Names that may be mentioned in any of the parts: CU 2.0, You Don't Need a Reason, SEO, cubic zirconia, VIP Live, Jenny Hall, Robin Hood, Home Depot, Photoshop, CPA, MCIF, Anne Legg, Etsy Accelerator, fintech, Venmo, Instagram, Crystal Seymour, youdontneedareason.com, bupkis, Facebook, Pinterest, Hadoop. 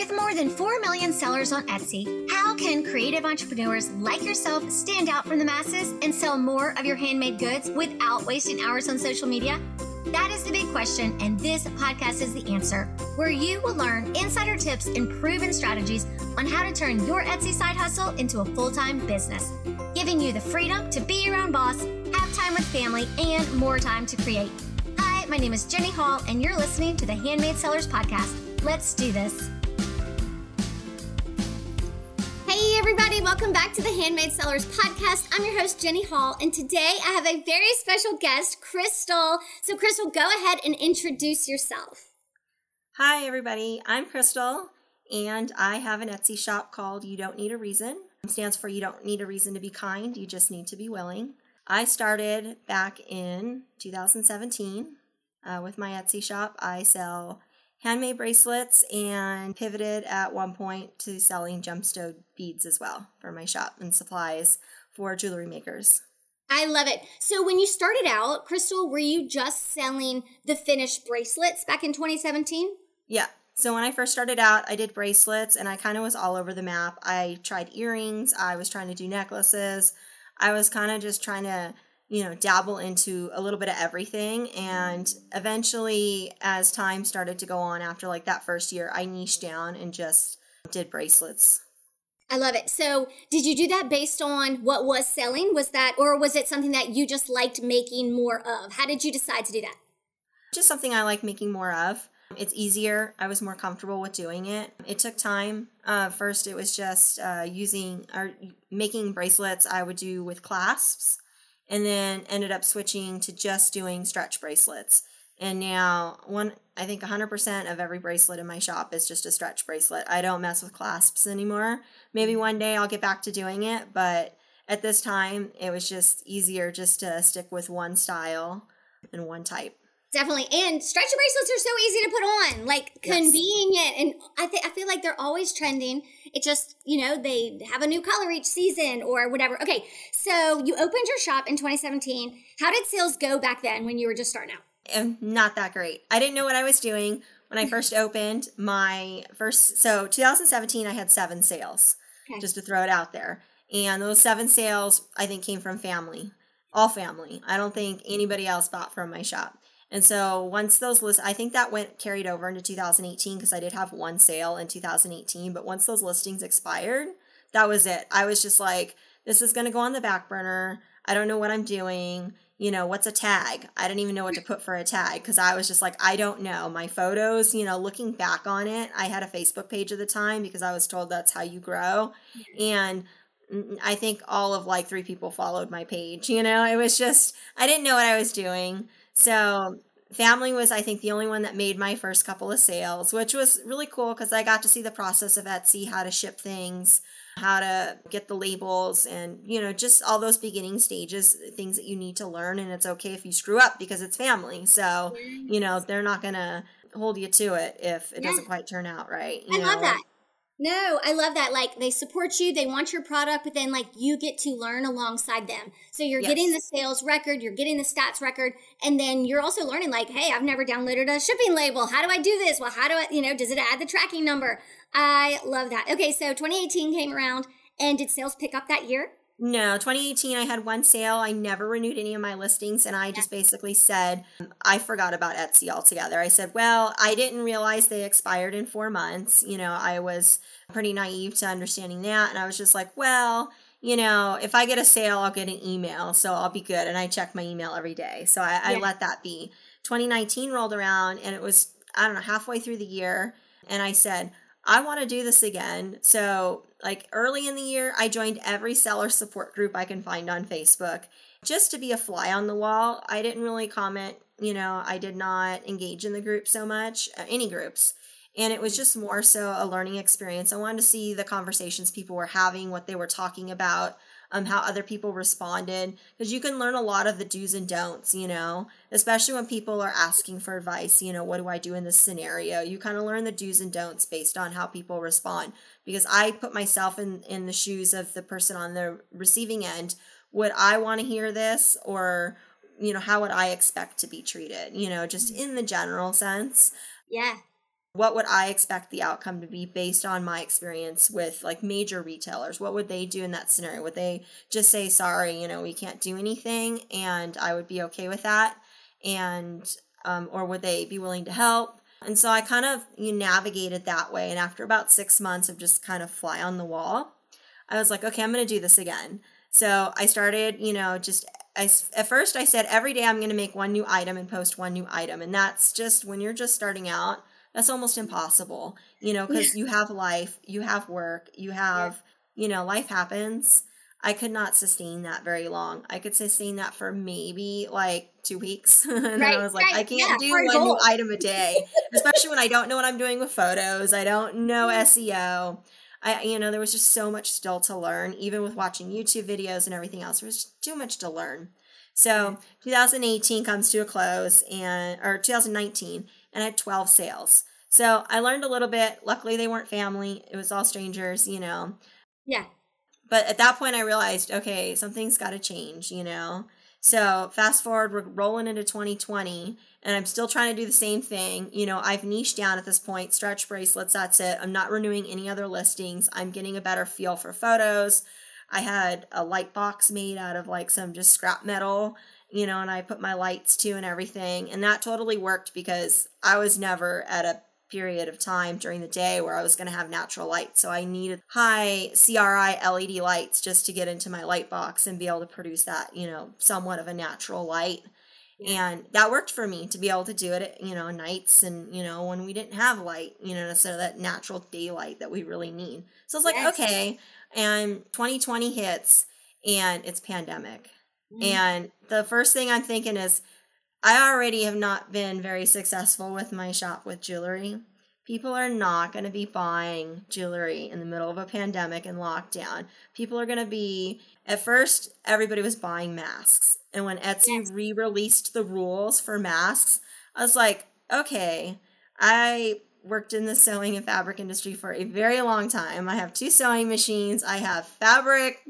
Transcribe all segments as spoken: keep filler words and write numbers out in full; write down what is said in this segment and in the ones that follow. With more than four million sellers on Etsy, how can creative entrepreneurs like yourself stand out from the masses and sell more of your handmade goods without wasting hours on social media? That is the big question, and this podcast is the answer, where you will learn insider tips and proven strategies on how to turn your Etsy side hustle into a full-time business, giving you the freedom to be your own boss, have time with family, and more time to create. Hi, my name is Jenny Hall, and you're listening to the Handmade Sellers Podcast. Let's do this. Hey everybody, welcome back to the Handmade Sellers Podcast. I'm your host, Jenny Hall, and today I have a very special guest, Crystal. So Crystal, go ahead and introduce yourself. Hi everybody, I'm Crystal, and I have an Etsy shop called You Don't Need a Reason. It stands for You Don't Need a Reason to Be Kind, You Just Need to Be Willing. I started back in two thousand seventeen uh, with my Etsy shop. I sell handmade bracelets and pivoted at one point to selling gemstone beads as well for my shop and supplies for jewelry makers. I love it. So when you started out, Crystal, were you just selling the finished bracelets back in twenty seventeen? Yeah. So when I first started out, I did bracelets and I kind of was all over the map. I tried earrings. I was trying to do necklaces. I was kind of just trying to you know, dabble into a little bit of everything. And eventually, as time started to go on after like that first year, I niched down and just did bracelets. I love it. So did you do that based on what was selling? Was that, or was it something that you just liked making more of? How did you decide to do that? Just something I like making more of. It's easier. I was more comfortable with doing it. It took time. Uh, first, it was just uh, using or making bracelets I would do with clasps. And then ended up switching to just doing stretch bracelets. And now one, I think one hundred percent of every bracelet in my shop is just a stretch bracelet. I don't mess with clasps anymore. Maybe one day I'll get back to doing it, but at this time it was just easier just to stick with one style and one type. Definitely. And stretch bracelets are so easy to put on, like yes. Convenient. And I think I feel like they're always trending. It just, you know, they have a new color each season or whatever. Okay. So you opened your shop in twenty seventeen. How did sales go back then when you were just starting out? Not that great. I didn't know what I was doing when I first opened my first. So twenty seventeen, I had seven sales, okay. Just to throw it out there. And those seven sales, I think, came from family, all family. I don't think anybody else bought from my shop. And so once those lists, I think that went carried over into two thousand eighteen because I did have one sale in two thousand eighteen. But once those listings expired, that was it. I was just like, this is going to go on the back burner. I don't know what I'm doing. You know, what's a tag? I didn't even know what to put for a tag because I was just like, I don't know. My photos, you know, looking back on it, I had a Facebook page at the time because I was told that's how you grow. And I think all of like three people followed my page. You know, it was just, I didn't know what I was doing. So family was, I think, the only one that made my first couple of sales, which was really cool because I got to see the process of Etsy, how to ship things, how to get the labels and, you know, just all those beginning stages, things that you need to learn. And it's okay if you screw up because it's family. So, you know, they're not going to hold you to it if it yeah. doesn't quite turn out right. You I know? love that. No, I love that. Like they support you, they want your product, but then like you get to learn alongside them. So you're yes. getting the sales record, you're getting the stats record, and then you're also learning like, hey, I've never downloaded a shipping label. How do I do this? Well, how do I, you know, does it add the tracking number? I love that. Okay, so twenty eighteen came around and did sales pick up that year? No, twenty eighteen, I had one sale. I never renewed any of my listings. And I yeah. just basically said, I forgot about Etsy altogether. I said, well, I didn't realize they expired in four months. You know, I was pretty naive to understanding that. And I was just like, well, you know, if I get a sale, I'll get an email. So I'll be good. And I check my email every day. So I, yeah. I let that be. twenty nineteen rolled around and it was, I don't know, halfway through the year. And I said, I want to do this again. So like early in the year, I joined every seller support group I can find on Facebook just to be a fly on the wall. I didn't really comment, you know, I did not engage in the group so much, uh, any groups. And it was just more so a learning experience. I wanted to see the conversations people were having, what they were talking about, um, how other people responded, because you can learn a lot of the do's and don'ts, you know, especially when people are asking for advice, you know, what do I do in this scenario? You kind of learn the do's and don'ts based on how people respond, because I put myself in, in the shoes of the person on the receiving end. Would I want to hear this, or, you know, how would I expect to be treated, you know, just in the general sense? Yeah. what would I expect the outcome to be based on my experience with like major retailers? What would they do in that scenario? Would they just say, sorry, you know, we can't do anything, and I would be okay with that? And, um, or would they be willing to help? And so I kind of you navigated that way. And after about six months of just kind of fly on the wall, I was like, okay, I'm going to do this again. So I started, you know, just I, at first I said every day I'm going to make one new item and post one new item. And that's just when you're just starting out, that's almost impossible, you know, because you have life, you have work, you have, yeah. you know, life happens. I could not sustain that very long. I could sustain that for maybe like two weeks. and right, then I was like, right, I can't yeah, do one goal. new item a day, especially when I don't know what I'm doing with photos. I don't know S E O. I, you know, there was just so much still to learn, even with watching YouTube videos and everything else. There was just too much to learn. So twenty eighteen comes to a close, and or twenty nineteen, and I had twelve sales. So I learned a little bit. Luckily, they weren't family. It was all strangers, you know. Yeah. But at that point, I realized, okay, something's got to change, you know. So fast forward, we're rolling into twenty twenty, and I'm still trying to do the same thing. You know, I've niched down at this point, stretch bracelets, that's it. I'm not renewing any other listings. I'm getting a better feel for photos. I had a light box made out of like some just scrap metal, you know, and I put my lights to and everything. And that totally worked because I was never at a period of time during the day where I was going to have natural light. So I needed high C R I L E D lights just to get into my light box and be able to produce that, you know, somewhat of a natural light. And that worked for me to be able to do it at, you know, nights and, you know, when we didn't have light, you know, so that natural daylight that we really need. So I was like, yes. okay. And twenty twenty hits and it's pandemic. Mm. And the first thing I'm thinking is, I already have not been very successful with my shop with jewelry. People are not going to be buying jewelry in the middle of a pandemic and lockdown. People are going to be, at first, everybody was buying masks. And when Etsy yes. re-released the rules for masks, I was like, okay, I worked in the sewing and fabric industry for a very long time. I have two sewing machines. I have fabric,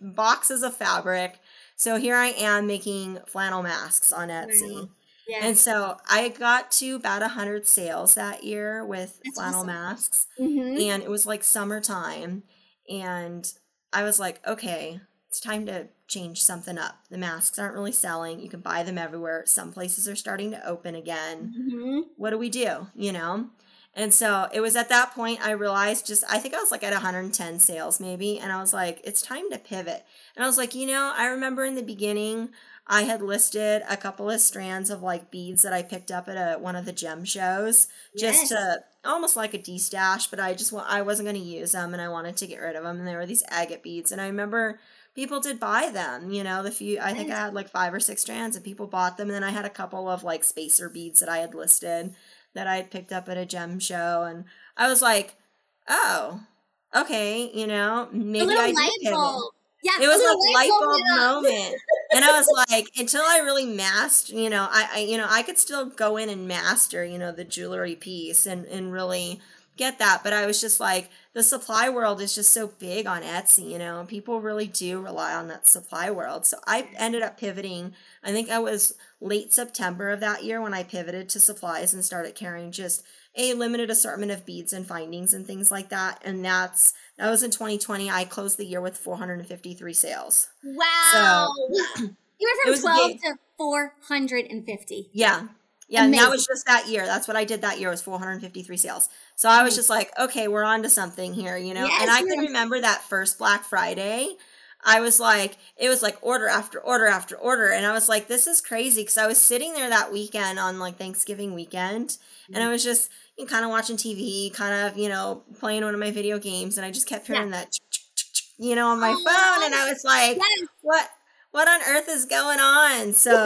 boxes of fabric. So here I am making flannel masks on Etsy. Yeah. And so I got to about one hundred sales that year with That's flannel awesome. masks. Mm-hmm. And it was like summertime. And I was like, okay, it's time to change something up. The masks aren't really selling. You can buy them everywhere. Some places are starting to open again. Mm-hmm. What do we do? You know? And so it was at that point I realized just, I think I was like at one hundred ten sales maybe. And I was like, it's time to pivot. And I was like, you know, I remember in the beginning I had listed a couple of strands of like beads that I picked up at a, one of the gem shows just yes. to almost like a de-stash, but I just, I wasn't going to use them and I wanted to get rid of them. And there were these agate beads. And I remember people did buy them, you know, the few, I think I had like five or six strands and people bought them. And then I had a couple of like spacer beads that I had listed that I had picked up at a gem show. And I was like, oh, okay, you know, maybe I did light bulb. Yeah, it was a light bulb moment. And I was like, until I really mastered, you know, I, I, you know, I could still go in and master, you know, the jewelry piece and, and really get that. But I was just like, the supply world is just so big on Etsy, you know, people really do rely on that supply world. So I ended up pivoting. I think I was late September of that year when I pivoted to supplies and started carrying just a limited assortment of beads and findings and things like that. And that's, that was in twenty twenty. I closed the year with four hundred fifty-three sales. Wow. So, you went from twelve to four hundred fifty. Yeah. Yeah. Amazing. And that was just that year. That's what I did that year was four hundred fifty-three sales. So I was just like, okay, we're on to something here, you know? Yes, and I yes. can remember that first Black Friday. I was like, it was like order after order after order. And I was like, this is crazy. Cause I was sitting there that weekend on like Thanksgiving weekend. Mm-hmm. And I was just you know, kind of watching T V, kind of, you know, playing one of my video games. And I just kept hearing yeah. that, you know, on my oh, phone. And I was like, yes. what, what on earth is going on? So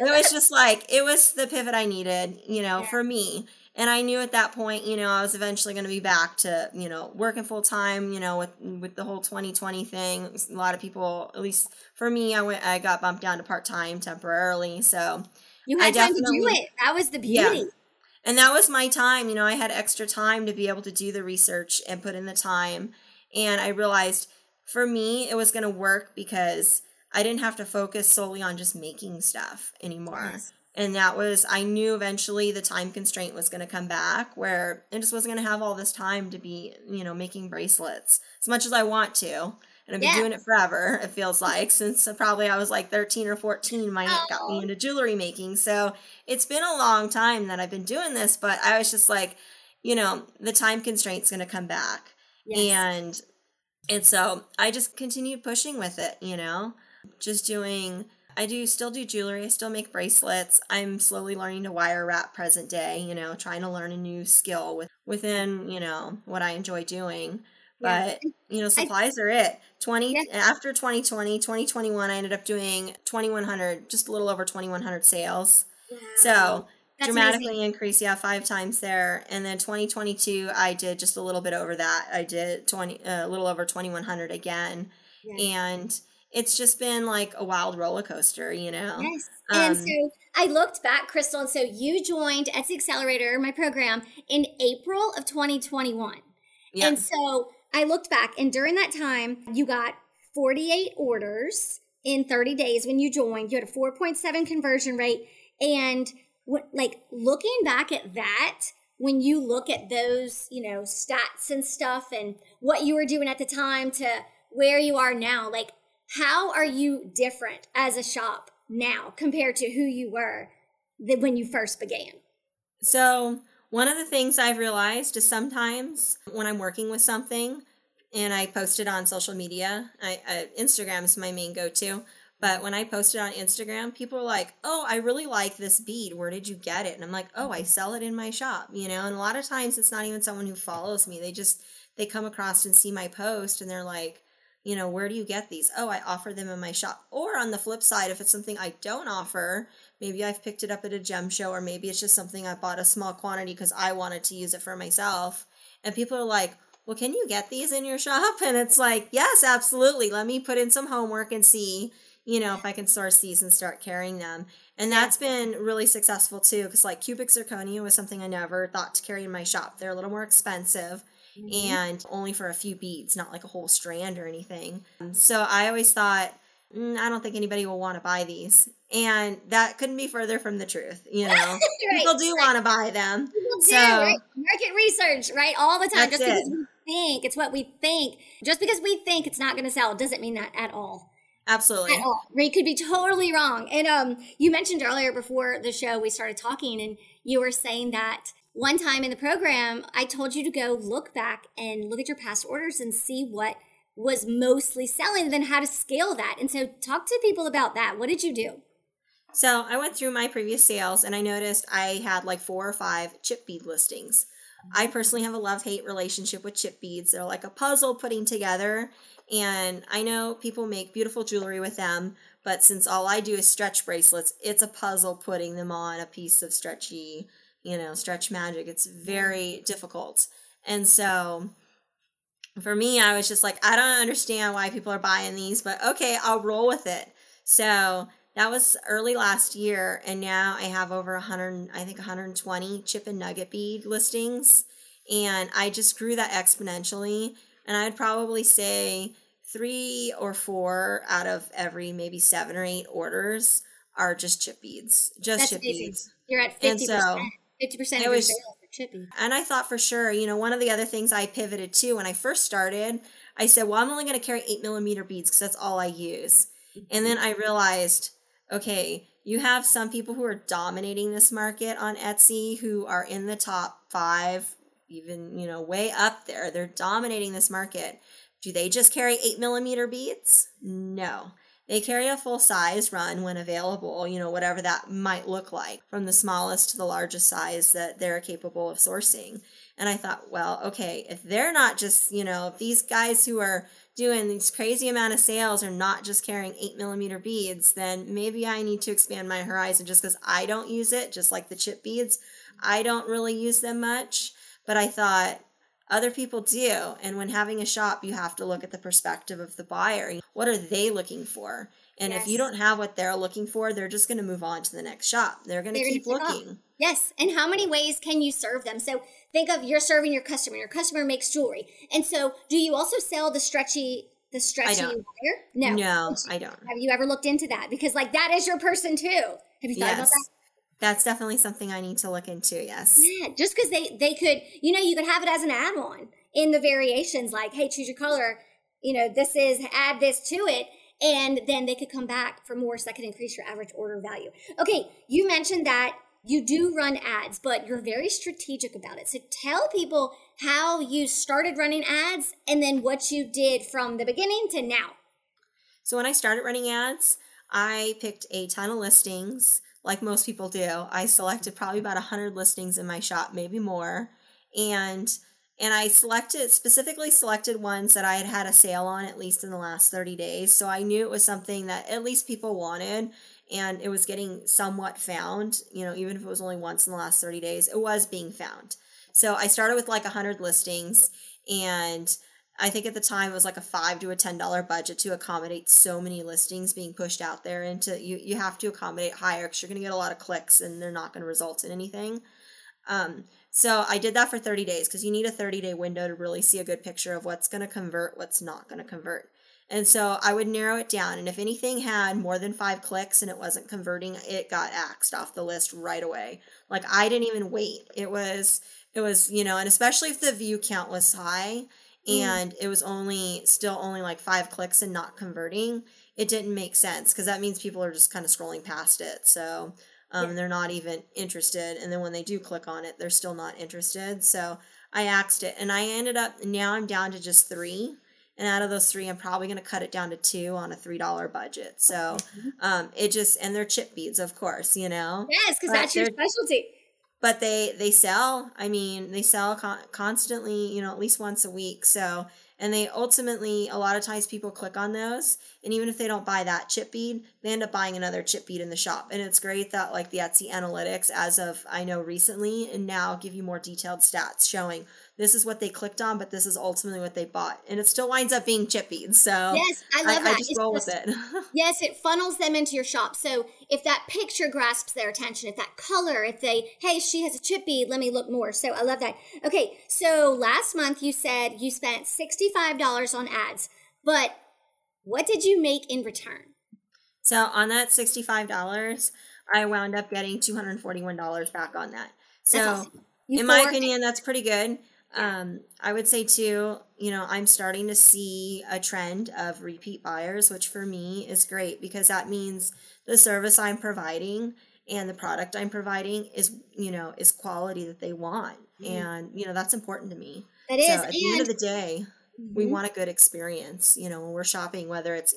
it was just like, it was the pivot I needed, you know, yeah. for me. And I knew at that point, you know, I was eventually going to be back to, you know, working full time, you know, with with the whole twenty twenty thing. A lot of people, at least for me, I went, I got bumped down to part time temporarily. So you had time to do it. That was the beauty. Yeah. And that was my time. You know, I had extra time to be able to do the research and put in the time. And I realized for me, it was going to work because I didn't have to focus solely on just making stuff anymore. Yes. And that was, I knew eventually the time constraint was going to come back where I just wasn't going to have all this time to be, you know, making bracelets as much as I want to. And I've been yeah. doing it forever, it feels like, since probably I was like thirteen or fourteen, my aunt got me into jewelry making. So it's been a long time that I've been doing this, but I was just like, you know, the time constraint's going to come back. Yes. And, and so I just continued pushing with it, you know, just doing, I do still do jewelry. I still make bracelets. I'm slowly learning to wire wrap present day, you know, trying to learn a new skill with, within, you know, what I enjoy doing. But, you know, supplies I, are it. twenty yeah. After twenty twenty, twenty twenty-one, I ended up doing twenty-one hundred, just a little over twenty-one hundred sales. Wow. So that's dramatically amazing. Increased, yeah, five times there. And then twenty twenty-two, I did just a little bit over that. I did twenty, uh, a little over twenty-one hundred again. Yeah. And it's just been like a wild roller coaster, you know. Yes. Um, and so I looked back, Crystal, and so you joined Etsy Accelerator, my program, in April of twenty twenty-one. Yeah. And so I looked back, and during that time, you got forty-eight orders in thirty days when you joined. You had a four point seven conversion rate. And what, like looking back at that, when you look at those, you know, stats and stuff and what you were doing at the time to where you are now, like how are you different as a shop now compared to who you were when you first began? So one of the things I've realized is sometimes when I'm working with something and I post it on social media, I, I, Instagram is my main go-to, but when I post it on Instagram, people are like, oh, I really like this bead. Where did you get it? And I'm like, oh, I sell it in my shop, you know, and a lot of times it's not even someone who follows me. They just, they come across and see my post and they're like, you know, where do you get these? Oh, I offer them in my shop. Or on the flip side, if it's something I don't offer, maybe I've picked it up at a gem show, or maybe it's just something I bought a small quantity because I wanted to use it for myself. And people are like, well, can you get these in your shop? And it's like, yes, absolutely. Let me put in some homework and see, you know, if I can source these and start carrying them. And that's been really successful too, because like cubic zirconia was something I never thought to carry in my shop. They're a little more expensive. Mm-hmm. And only for a few beads, not like a whole strand or anything. So I always thought, mm, I don't think anybody will want to buy these. And that couldn't be further from the truth. You know, right. People do right. want to buy them. People so, do, right? Market research, right? All the time. Just because it. we think, it's what we think. Just because we think it's not going to sell doesn't mean that at all. Absolutely. At all. We could be totally wrong. And um, you mentioned earlier before the show, we started talking and you were saying that one time in the program, I told you to go look back and look at your past orders and see what was mostly selling and then how to scale that. And so talk to people about that. What did you do? So I went through my previous sales and I noticed I had like four or five chip bead listings. I personally have a love-hate relationship with chip beads. They're like a puzzle putting together. And I know people make beautiful jewelry with them, but since all I do is stretch bracelets, it's a puzzle putting them on a piece of stretchy, you know, stretch magic. It's very difficult. And so for me, I was just like, I don't understand why people are buying these, but okay, I'll roll with it. So that was early last year. And now I have over one hundred, I think one hundred twenty chip and nugget bead listings. And I just grew that exponentially. And I'd probably say three or four out of every maybe seven or eight orders are just chip beads, just That's chip amazing. beads. You're at fifty percent. And so, fifty percent of your sales are chippy. And I thought for sure, you know, one of the other things I pivoted to when I first started, I said, well, I'm only going to carry eight millimeter beads because that's all I use. And then I realized, okay, you have some people who are dominating this market on Etsy who are in the top five, even, you know, way up there. They're dominating this market. Do they just carry eight millimeter beads? No. They carry a full size run when available, you know, whatever that might look like, from the smallest to the largest size that they're capable of sourcing. And I thought, well, okay, if they're not just, you know, if these guys who are doing these crazy amount of sales are not just carrying eight millimeter beads, then maybe I need to expand my horizon just because I don't use it, just like the chip beads. I don't really use them much, but I thought, other people do. And when having a shop, you have to look at the perspective of the buyer. What are they looking for? And yes. if you don't have what they're looking for, they're just going to move on to the next shop. They're going to keep looking. Off. Yes. And how many ways can you serve them? So think of you're serving your customer. Your customer makes jewelry. And so do you also sell the stretchy, the stretchy wire? No, no, I don't. Have you ever looked into that? Because like that is your person too. Have you thought yes. about that? That's definitely something I need to look into, yes. Yeah, just because they, they could, you know, you could have it as an add-on in the variations, like, hey, choose your color, you know, this is, add this to it, and then they could come back for more so that could increase your average order value. Okay, you mentioned that you do run ads, but you're very strategic about it. So tell people how you started running ads and then what you did from the beginning to now. So when I started running ads, I picked a ton of listings. Like most people do, I selected probably about one hundred listings in my shop, maybe more. And and I selected specifically selected ones that I had had a sale on at least in the last thirty days. So I knew it was something that at least people wanted and it was getting somewhat found, you know, even if it was only once in the last thirty days, it was being found. So I started with like one hundred listings, and I think at the time it was like a five dollars to a ten dollars budget to accommodate so many listings being pushed out there. And to, you, you have to accommodate higher because you're going to get a lot of clicks and they're not going to result in anything. Um, so I did that for thirty days because you need a thirty-day window to really see a good picture of what's going to convert, what's not going to convert. And so I would narrow it down. And if anything had more than five clicks and it wasn't converting, it got axed off the list right away. Like I didn't even wait. It was, it was, you know, and especially if the view count was high, and it was only still only like five clicks and not converting, it didn't make sense because that means people are just kind of scrolling past it. So um, yeah. They're not even interested. And then when they do click on it, they're still not interested. So I axed it and I ended up, now I'm down to just three. And out of those three, I'm probably going to cut it down to two on a three dollar budget. So um, it just, and they're chip beads, of course, you know. Yes, because that's your specialty. But they, they sell, I mean, they sell con- constantly, you know, at least once a week. So, and they ultimately, a lot of times people click on those. And even if they don't buy that chip bead, they end up buying another chip bead in the shop. And it's great that like the Etsy analytics, as of I know recently, and now give you more detailed stats showing this is what they clicked on, but this is ultimately what they bought. And it still winds up being chip beads. So yes, I love I, that. I just it's roll just, with it. Yes, it funnels them into your shop. So if that picture grasps their attention, if that color, if they, hey, she has a chip bead, let me look more. So I love that. Okay, so last month you said you spent sixty-five dollars on ads, but what did you make in return? So on that sixty-five dollars, I wound up getting two hundred forty-one dollars back on that. So awesome. in my opinion, that's pretty good. Um, I would say too, you know, I'm starting to see a trend of repeat buyers, which for me is great because that means the service I'm providing and the product I'm providing is, you know, is quality that they want. Mm-hmm. And, you know, that's important to me. It is. So at the end of the day, mm-hmm. we want a good experience, you know, when we're shopping, whether it's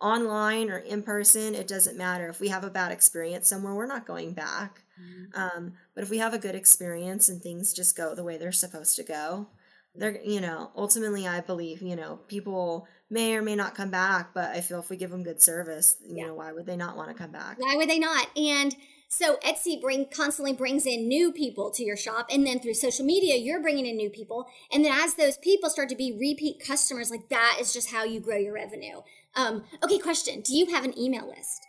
online or in person, it doesn't matter. If we have a bad experience somewhere, we're not going back. Um, but if we have a good experience and things just go the way they're supposed to go, they're, you know, ultimately I believe, you know, people may or may not come back, but I feel if we give them good service, you yeah. know, why would they not want to come back? Why would they not? And so Etsy bring constantly brings in new people to your shop. And then through social media, you're bringing in new people. And then as those people start to be repeat customers, like that is just how you grow your revenue. Um, okay. Question. Do you have an email list?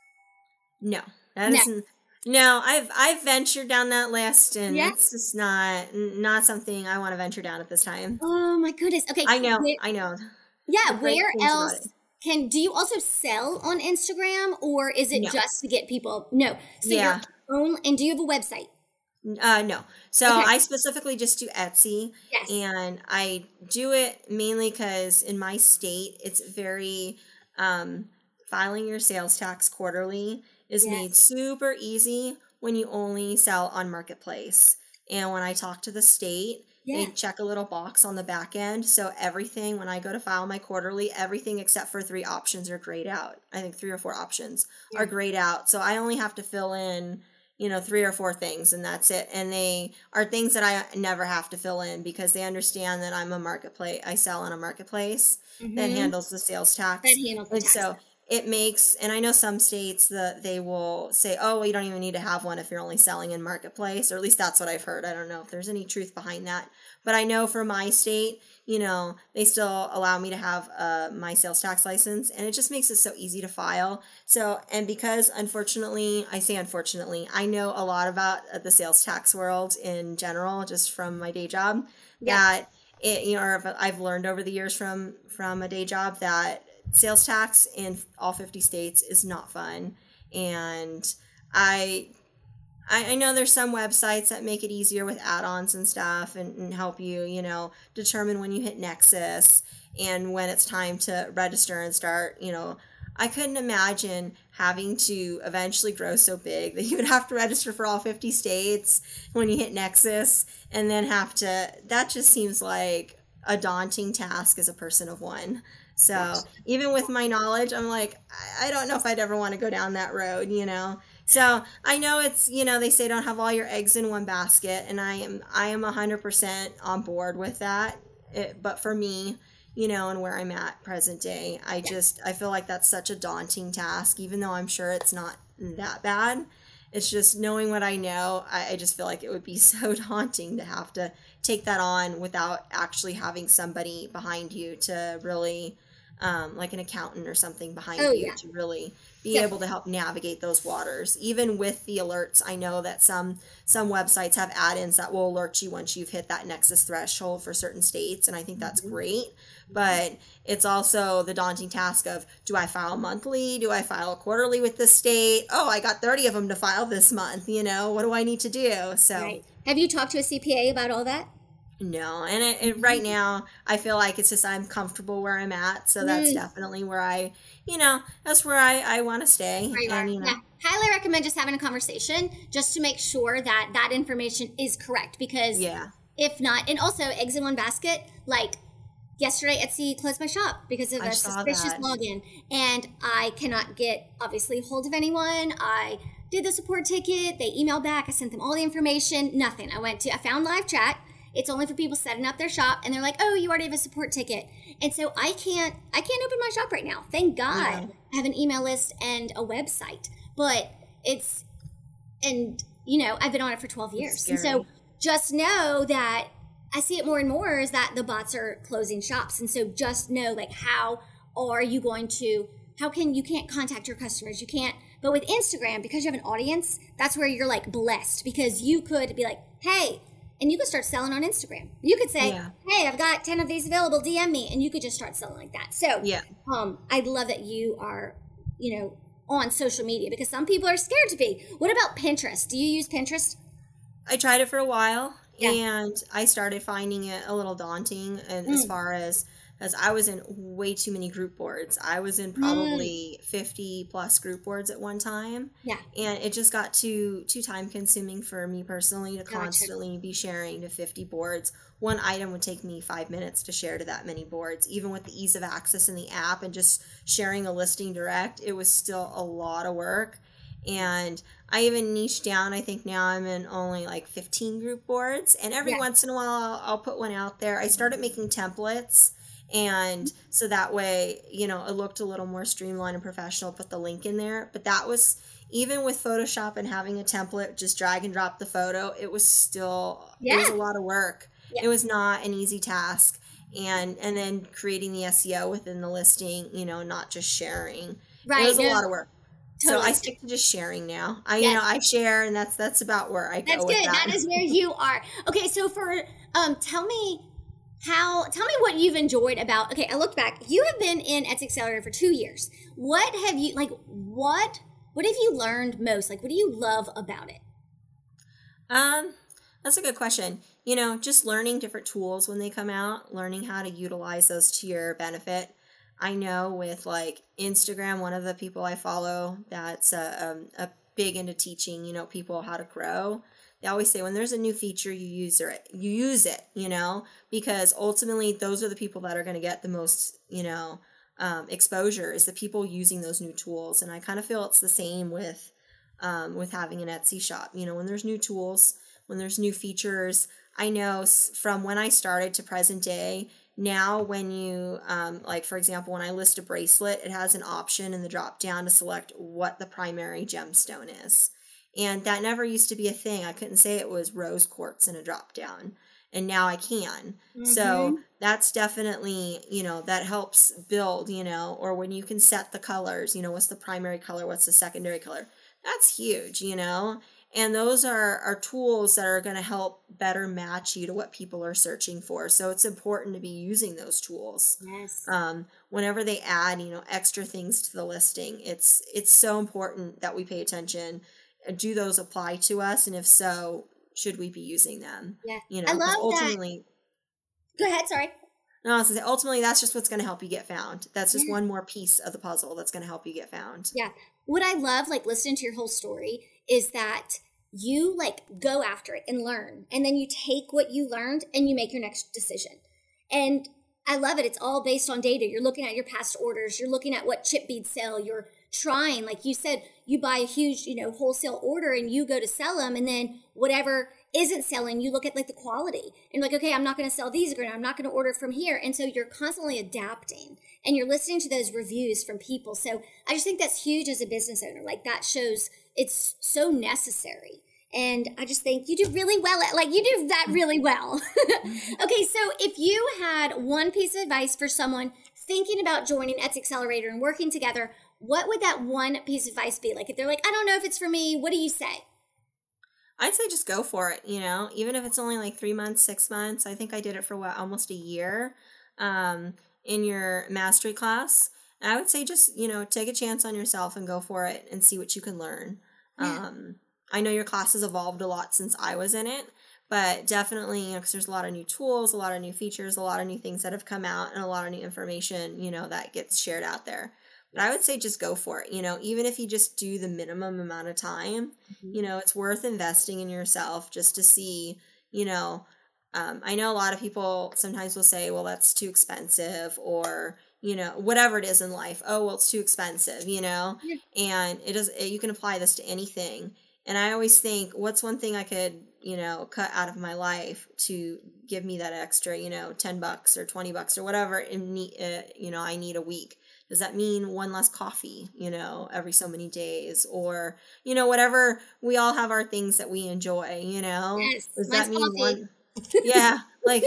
No, that no. isn't. No, I've I've ventured down that list, and yes. it's just not not something I want to venture down at this time. Oh my goodness! Okay, I know, where, I know. Yeah, where else can do you also sell on Instagram, or is it no. just to get people? No, so yeah. Your own, and do you have a website? Uh, no, so okay. I specifically just do Etsy, yes. and I do it mainly because in my state it's very um, filing your sales tax quarterly. Is yes. made super easy when you only sell on Marketplace. And when I talk to the state, yeah. they check a little box on the back end. So everything, when I go to file my quarterly, everything except for three options are grayed out. I think three or four options yeah. are grayed out. So I only have to fill in, you know, three or four things and that's it. And they are things that I never have to fill in because they understand that I'm a marketplace. I sell on a marketplace mm-hmm. that handles the sales tax. That handles the and tax. So it makes, and I know some states that they will say, oh, well, you don't even need to have one if you're only selling in Marketplace, or at least that's what I've heard. I don't know if there's any truth behind that. But I know for my state, you know, they still allow me to have uh, my sales tax license, and it just makes it so easy to file. So, and because unfortunately, I say unfortunately, I know a lot about the sales tax world in general, just from my day job, yeah. that it, you know, or I've learned over the years from, from a day job that sales tax in all fifty states is not fun. And I I, I know there's some websites that make it easier with add-ons and stuff and, and help you, you know, determine when you hit Nexus and when it's time to register and start, you know. I couldn't imagine having to eventually grow so big that you would have to register for all fifty states when you hit Nexus and then have to, that just seems like a daunting task as a person of one. So yes. Even with my knowledge, I'm like, I don't know if I'd ever want to go down that road, you know? So I know it's, you know, they say don't have all your eggs in one basket, and I am, I am one hundred percent on board with that. It, but for me, you know, and where I'm at present day, I just, I feel like that's such a daunting task, even though I'm sure it's not that bad. It's just knowing what I know, I, I just feel like it would be so daunting to have to take that on without actually having somebody behind you to really, um, like an accountant or something behind oh, you yeah. to really be yeah. able to help navigate those waters. Even with the alerts, I know that some, some websites have add-ins that will alert you once you've hit that Nexus threshold for certain states. And I think that's mm-hmm. great. But it's also the daunting task of, do I file monthly? Do I file quarterly with this state? Oh, I got thirty of them to file this month. You know, what do I need to do? So right. Have you talked to a C P A about all that? No. And it, it, right now I feel like it's just, I'm comfortable where I'm at. So that's mm. definitely where I, you know, that's where I, I want to stay. Right. And, you know, yeah. Highly recommend just having a conversation just to make sure that that information is correct, because yeah. if not, and also eggs in one basket, like, yesterday, Etsy closed my shop because of a suspicious that. login, and I cannot get, obviously, hold of anyone. I did the support ticket. They emailed back. I sent them all the information. Nothing. I went to, I found live chat. It's only for people setting up their shop, and they're like, oh, you already have a support ticket. And so I can't, I can't open my shop right now. Thank God. No. I have an email list and a website, but it's, and, you know, I've been on it for twelve years. And so just know that I see it more and more is that the bots are closing shops. And so just know, like, how are you going to, how can, you can't contact your customers. You can't, but with Instagram, because you have an audience, that's where you're like blessed, because you could be like, hey, and you could start selling on Instagram. You could say, yeah. hey, I've got ten of these available, D M me. And you could just start selling like that. So yeah. um, I love that you are, you know, on social media, because some people are scared to be. What about Pinterest? Do you use Pinterest? I tried it for a while. Yeah. And I started finding it a little daunting, and mm. as far as, as I was in way too many group boards. I was in probably mm. fifty plus group boards at one time. Yeah. And it just got too too time consuming for me personally to constantly be sharing to fifty boards. One item would take me five minutes to share to that many boards. Even with the ease of access in the app and just sharing a listing direct, it was still a lot of work. And I even niche down. I think now I'm in only like fifteen group boards, and every yeah. once in a while I'll, I'll put one out there. I started making templates, and so that way, you know, it looked a little more streamlined and professional, put the link in there. But that was, even with Photoshop and having a template, just drag and drop the photo, it was still, yeah. it was a lot of work. Yeah. It was not an easy task. And, and then creating the S E O within the listing, you know, not just sharing. Right. It was yeah. a lot of work. Totally. So I stick to just sharing now. I, yes. you know, I share, and that's, that's about where I go that's with good. that. That's good. That is where you are. Okay. So for, um, tell me how, tell me what you've enjoyed about, okay, I looked back, you have been in Etsy Accelerator for two years. What have you, like, what, what have you learned most? Like, what do you love about it? Um, that's a good question. You know, just learning different tools when they come out, learning how to utilize those to your benefit. I know with like Instagram, one of the people I follow that's a, um, a big into teaching, you know, people how to grow. They always say when there's a new feature, you use it, you use it, you know, because ultimately those are the people that are going to get the most, you know, um, exposure is the people using those new tools. And I kind of feel it's the same with, um, with having an Etsy shop, you know, when there's new tools, when there's new features. I know from when I started to present day, now, when you, um, like, for example, when I list a bracelet, it has an option in the drop down to select what the primary gemstone is. And that never used to be a thing. I couldn't say it was rose quartz in a drop down. And now I can. Mm-hmm. So that's definitely, you know, that helps build, you know, or when you can set the colors, you know, what's the primary color? What's the secondary color? That's huge, you know. And those are, are tools that are going to help better match you to what people are searching for. So it's important to be using those tools. Yes. Um, whenever they add, you know, extra things to the listing, it's it's so important that we pay attention do those apply to us? And if so, should we be using them? Yeah. You know, I love ultimately, that. Go ahead. Sorry. No, I was gonna say, ultimately, that's just what's going to help you get found. That's just mm-hmm. one more piece of the puzzle that's going to help you get found. Yeah. What I love, like listening to your whole story, is that you like go after it and learn, and then you take what you learned and you make your next decision. And I love it. It's all based on data. You're looking at your past orders. You're looking at what chip beads sell. You're trying, like you said, you buy a huge, you know, wholesale order and you go to sell them. And then whatever isn't selling, you look at like the quality and like, okay, I'm not going to sell these again. I'm not going to order from here. And so you're constantly adapting and you're listening to those reviews from people. So I just think that's huge as a business owner. Like that shows it's so necessary. And I just think you do really well at, like, you do that really well. Okay, so if you had one piece of advice for someone thinking about joining Etsy Accelerator and working together, what would that one piece of advice be? Like, if they're like, I don't know if it's for me, what do you say? I'd say just go for it, you know, even if it's only like three months, six months. I think I did it for, what, almost a year um, in your mastery class. And I would say just, you know, take a chance on yourself and go for it and see what you can learn. Yeah. Um I know your class has evolved a lot since I was in it, but definitely, you know, because there's a lot of new tools, a lot of new features, a lot of new things that have come out, and a lot of new information, you know, that gets shared out there. But I would say just go for it. You know, even if you just do the minimum amount of time, mm-hmm. you know, it's worth investing in yourself just to see, you know, um, I know a lot of people sometimes will say, well, that's too expensive, or you know, whatever it is in life. Oh, well, it's too expensive, you know, yeah. and it is, you can apply this to anything. And I always think, what's one thing I could, you know, cut out of my life to give me that extra, you know, ten bucks or twenty bucks or whatever, in, uh, you know, I need a week. Does that mean one less coffee, you know, every so many days, or, you know, whatever, we all have our things that we enjoy, you know, yes, does that mean coffee. one, yeah, like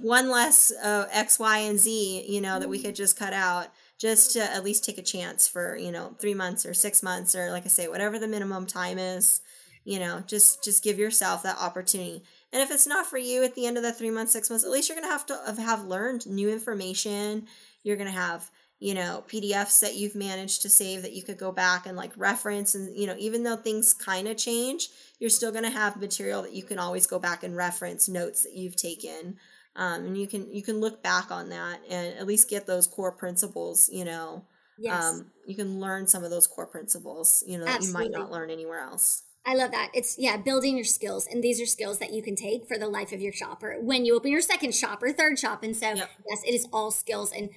one less uh, X, Y, and Z, you know, that we could just cut out. Just to at least take a chance for, you know, three months or six months or like I say, whatever the minimum time is, you know, just just give yourself that opportunity. And if it's not for you at the end of the three months, six months, at least you're going to have to have learned new information. You're going to have, you know, P D Fs that you've managed to save that you could go back and like reference. And, you know, even though things kind of change, you're still going to have material that you can always go back and reference, notes that you've taken. Um, and you can you can look back on that and at least get those core principles, you know. Yes. Um, you can learn some of those core principles, you know, Absolutely. That you might not learn anywhere else. I love that. It's, yeah, building your skills. And these are skills that you can take for the life of your shop or when you open your second shop or third shop. And so, yep. yes, it is all skills. And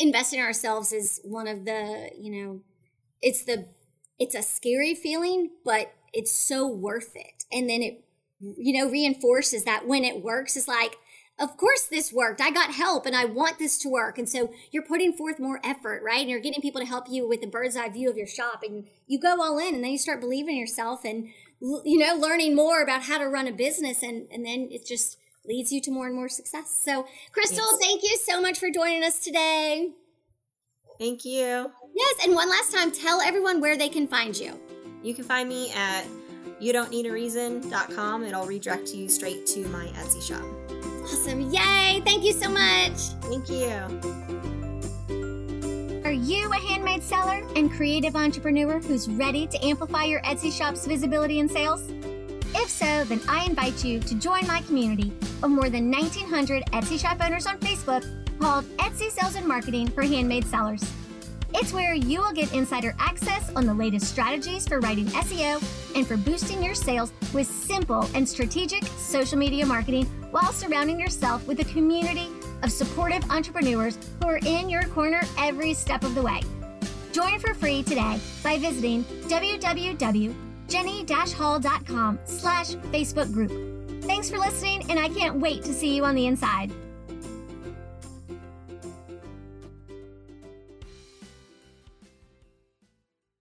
investing in ourselves is one of the, you know, it's the it's a scary feeling, but it's so worth it. And then it, you know, reinforces that when it works, it's like, of course this worked. I got help and I want this to work. And so you're putting forth more effort, right? And you're getting people to help you with the bird's eye view of your shop, and you go all in, and then you start believing in yourself and, you know, learning more about how to run a business. And, and then it just leads you to more and more success. So Crystal, yes. Thank you so much for joining us today. Thank you. Yes. And one last time, tell everyone where they can find you. You can find me at you don't need a reason dot com. It'll redirect you straight to my Etsy shop. Awesome. Yay. Thank you so much. Thank you. Are you a handmade seller and creative entrepreneur who's ready to amplify your Etsy shop's visibility and sales? If so, then I invite you to join my community of more than nineteen hundred Etsy shop owners on Facebook called Etsy Sales and Marketing for Handmade Sellers. It's where you will get insider access on the latest strategies for writing S E O and for boosting your sales with simple and strategic social media marketing, while surrounding yourself with a community of supportive entrepreneurs who are in your corner every step of the way. Join for free today by visiting w w w dot jenny dash hall dot com slash Facebook group. Thanks for listening, and I can't wait to see you on the inside.